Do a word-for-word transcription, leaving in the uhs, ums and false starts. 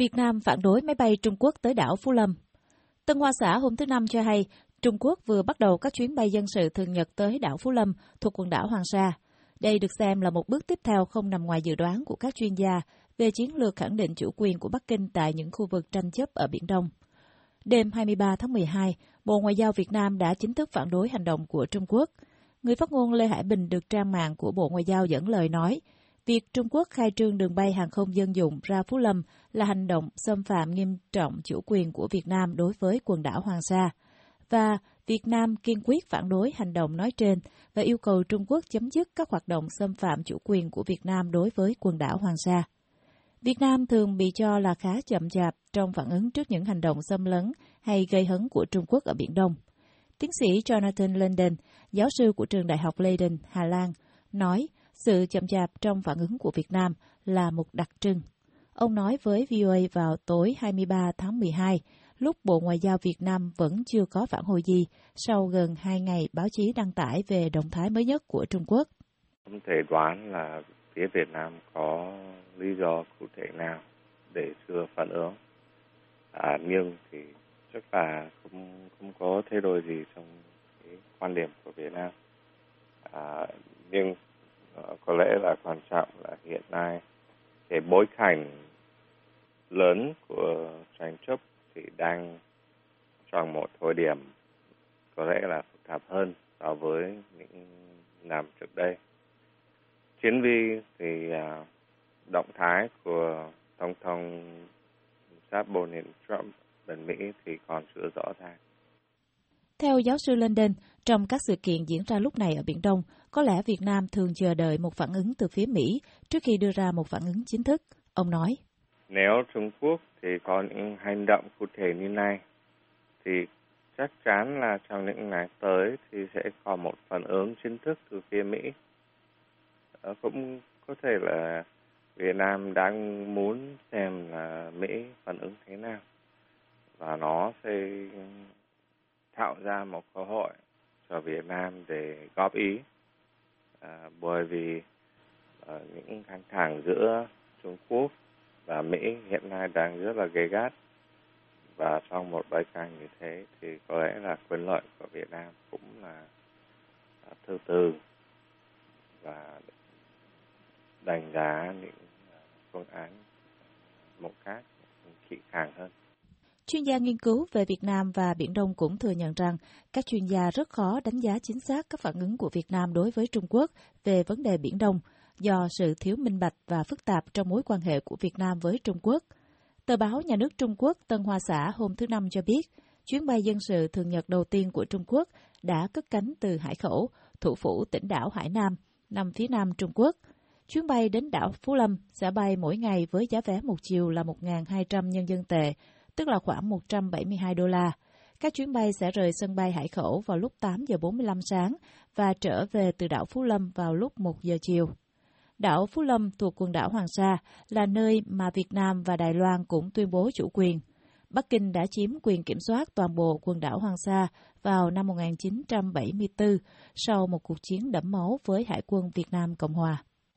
Việt Nam phản đối máy bay Trung Quốc tới đảo Phú Lâm. Tân Hoa Xã hôm thứ Năm cho hay, Trung Quốc vừa bắt đầu các chuyến bay dân sự thường nhật tới đảo Phú Lâm thuộc quần đảo Hoàng Sa. Đây được xem là một bước tiếp theo không nằm ngoài dự đoán của các chuyên gia về chiến lược khẳng định chủ quyền của Bắc Kinh tại những khu vực tranh chấp ở Biển Đông. Đêm hai mươi ba tháng mười hai, Bộ Ngoại giao Việt Nam đã chính thức phản đối hành động của Trung Quốc. Người phát ngôn Lê Hải Bình được trang mạng của Bộ Ngoại giao dẫn lời nói, việc Trung Quốc khai trương đường bay hàng không dân dụng ra Phú Lâm là hành động xâm phạm nghiêm trọng chủ quyền của Việt Nam đối với quần đảo Hoàng Sa, và Việt Nam kiên quyết phản đối hành động nói trên và yêu cầu Trung Quốc chấm dứt các hoạt động xâm phạm chủ quyền của Việt Nam đối với quần đảo Hoàng Sa. Việt Nam thường bị cho là khá chậm chạp trong phản ứng trước những hành động xâm lấn hay gây hấn của Trung Quốc ở Biển Đông. Tiến sĩ Jonathan London, giáo sư của trường Đại học Leiden, Hà Lan, nói sự chậm chạp trong phản ứng của Việt Nam là một đặc trưng. Ông nói với vê o a vào tối hai mươi ba tháng mười hai, lúc Bộ Ngoại giao Việt Nam vẫn chưa có phản hồi gì sau gần hai ngày báo chí đăng tải về động thái mới nhất của Trung Quốc. Không thể đoán là phía Việt Nam có lý do cụ thể nào để chưa phản ứng, à, nhưng thì chắc là không, không có thay đổi gì trong cái quan điểm của Việt Nam. À, nhưng có lẽ là quan trọng là hiện nay cái bối cảnh lớn của tranh chấp thì đang trong một thời điểm có lẽ là phức tạp hơn so với những năm trước đây. Chính vì thì uh, động thái của tổng thống Pháp Donald Trump bên Mỹ thì còn chưa rõ ràng. Theo giáo sư London, trong các sự kiện diễn ra lúc này ở Biển Đông, có lẽ Việt Nam thường chờ đợi một phản ứng từ phía Mỹ trước khi đưa ra một phản ứng chính thức. Ông nói, nếu Trung Quốc thì có những hành động cụ thể như này, thì chắc chắn là trong những ngày tới thì sẽ có một phản ứng chính thức từ phía Mỹ. Cũng có thể là Việt Nam đang muốn xem là Mỹ phản ứng thế nào, và nó sẽ tạo ra một cơ hội cho Việt Nam để góp ý, à, bởi vì à, những căng thẳng giữa Trung Quốc và Mỹ hiện nay đang rất là gay gắt, và trong một bối cảnh như thế thì có lẽ là quyền lợi của Việt Nam cũng là à, từ từ và đánh giá những phương án một cách kỹ càng hơn. Chuyên gia nghiên cứu về Việt Nam và Biển Đông cũng thừa nhận rằng các chuyên gia rất khó đánh giá chính xác các phản ứng của Việt Nam đối với Trung Quốc về vấn đề Biển Đông do sự thiếu minh bạch và phức tạp trong mối quan hệ của Việt Nam với Trung Quốc. Tờ báo nhà nước Trung Quốc Tân Hoa Xã hôm thứ Năm cho biết, chuyến bay dân sự thường nhật đầu tiên của Trung Quốc đã cất cánh từ Hải Khẩu, thủ phủ tỉnh đảo Hải Nam, nằm phía nam Trung Quốc. Chuyến bay đến đảo Phú Lâm sẽ bay mỗi ngày với giá vé một chiều là một nghìn hai trăm nhân dân tệ, tức là khoảng một trăm bảy mươi hai đô la. Các chuyến bay sẽ rời sân bay Hải Khẩu vào lúc tám giờ bốn mươi lăm sáng và trở về từ đảo Phú Lâm vào lúc một giờ chiều. Đảo Phú Lâm thuộc quần đảo Hoàng Sa là nơi mà Việt Nam và Đài Loan cũng tuyên bố chủ quyền. Bắc Kinh đã chiếm quyền kiểm soát toàn bộ quần đảo Hoàng Sa vào năm một nghìn chín trăm bảy mươi tư sau một cuộc chiến đẫm máu với Hải quân Việt Nam Cộng Hòa.